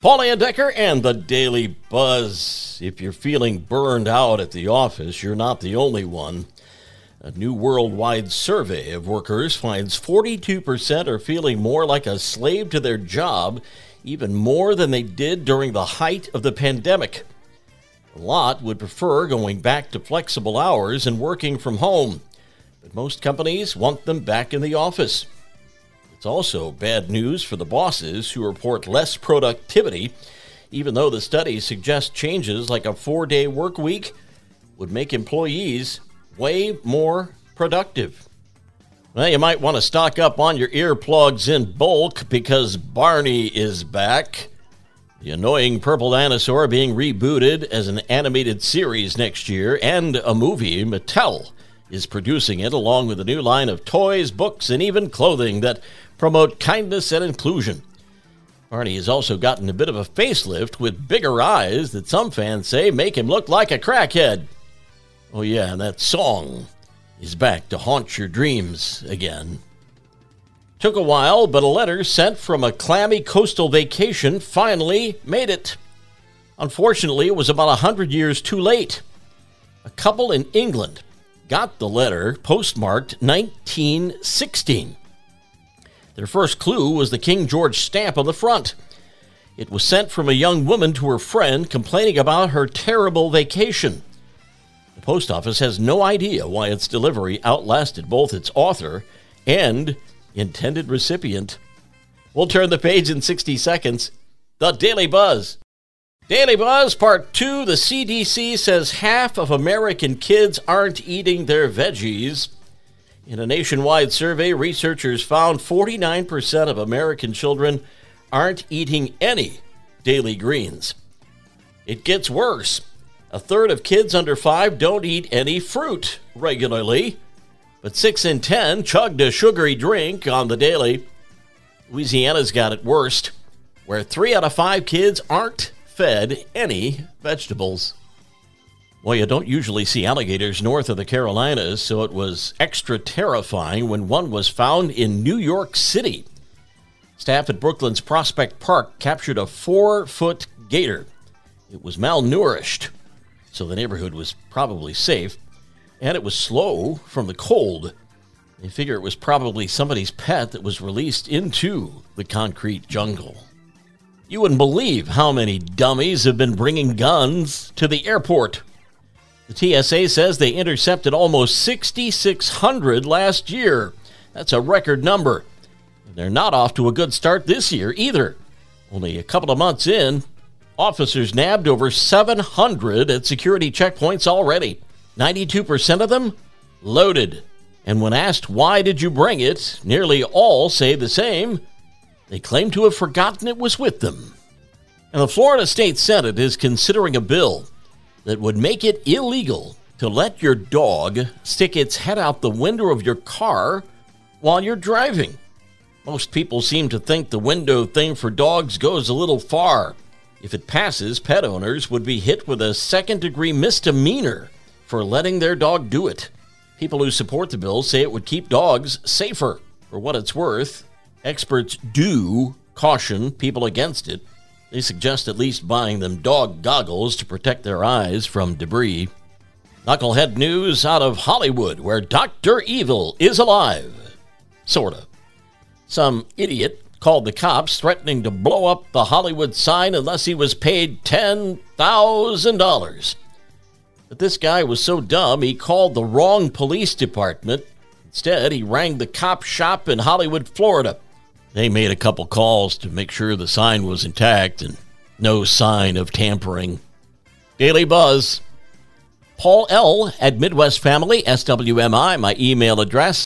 Paul Layendecker and the Daily Buzz. If you're feeling burned out at the office, you're not the only one. A new worldwide survey of workers finds 42% are feeling more like a slave to their job, even more than they did during the height of the pandemic. A lot would prefer going back to flexible hours and working from home, but most companies want them back in the office. It's also bad news for the bosses who report less productivity, even though the study suggests changes like a 4-day work week would make employees way more productive. Well, you might want to stock up on your earplugs in bulk because Barney is back. The annoying purple dinosaur being rebooted as an animated series next year and a movie. Mattel is producing it along with a new line of toys, books, and even clothing that promote kindness and inclusion. Barney has also gotten a bit of a facelift with bigger eyes that some fans say make him look like a crackhead. Oh yeah, and that song is back to haunt your dreams again. Took a while, but a letter sent from a clammy coastal vacation finally made it. Unfortunately, it was about 100 years too late. A couple in England got the letter postmarked 1916. Their first clue was the King George stamp on the front. It was sent from a young woman to her friend complaining about her terrible vacation. The post office has no idea why its delivery outlasted both its author and intended recipient. We'll turn the page in 60 seconds. The Daily Buzz. Daily Buzz Part 2, the CDC says half of American kids aren't eating their veggies. In a nationwide survey, researchers found 49% of American children aren't eating any daily greens. It gets worse. A third of kids under 5 don't eat any fruit regularly, but 6 in 10 chugged a sugary drink on the daily. Louisiana's got it worst, where 3 out of 5 kids aren't fed any vegetables. Well, you don't usually see alligators north of the Carolinas, so it was extra terrifying when one was found in New York City. Staff at Brooklyn's Prospect Park captured a 4-foot gator. It was malnourished, so the neighborhood was probably safe, and it was slow from the cold. They figure it was probably somebody's pet that was released into the concrete jungle. You wouldn't believe how many dummies have been bringing guns to the airport. The TSA says they intercepted almost 6,600 last year. That's a record number. And they're not off to a good start this year either. Only a couple of months in, officers nabbed over 700 at security checkpoints already. 92% of them loaded. And when asked why did you bring it, nearly all say the same. They claim to have forgotten it was with them. And the Florida State Senate is considering a bill that would make it illegal to let your dog stick its head out the window of your car while you're driving. Most people seem to think the window thing for dogs goes a little far. If it passes, pet owners would be hit with a second-degree misdemeanor for letting their dog do it. People who support the bill say it would keep dogs safer. For what it's worth, experts do caution people against it. They suggest at least buying them dog goggles to protect their eyes from debris. Knucklehead news out of Hollywood, where Dr. Evil is alive. Sorta. Some idiot called the cops threatening to blow up the Hollywood sign unless he was paid $10,000. But this guy was so dumb he called the wrong police department. Instead, he rang the cop shop in Hollywood, Florida. They made a couple calls to make sure the sign was intact and no sign of tampering. Daily Buzz. Paul L. at Midwest Family, SWMI, my email address.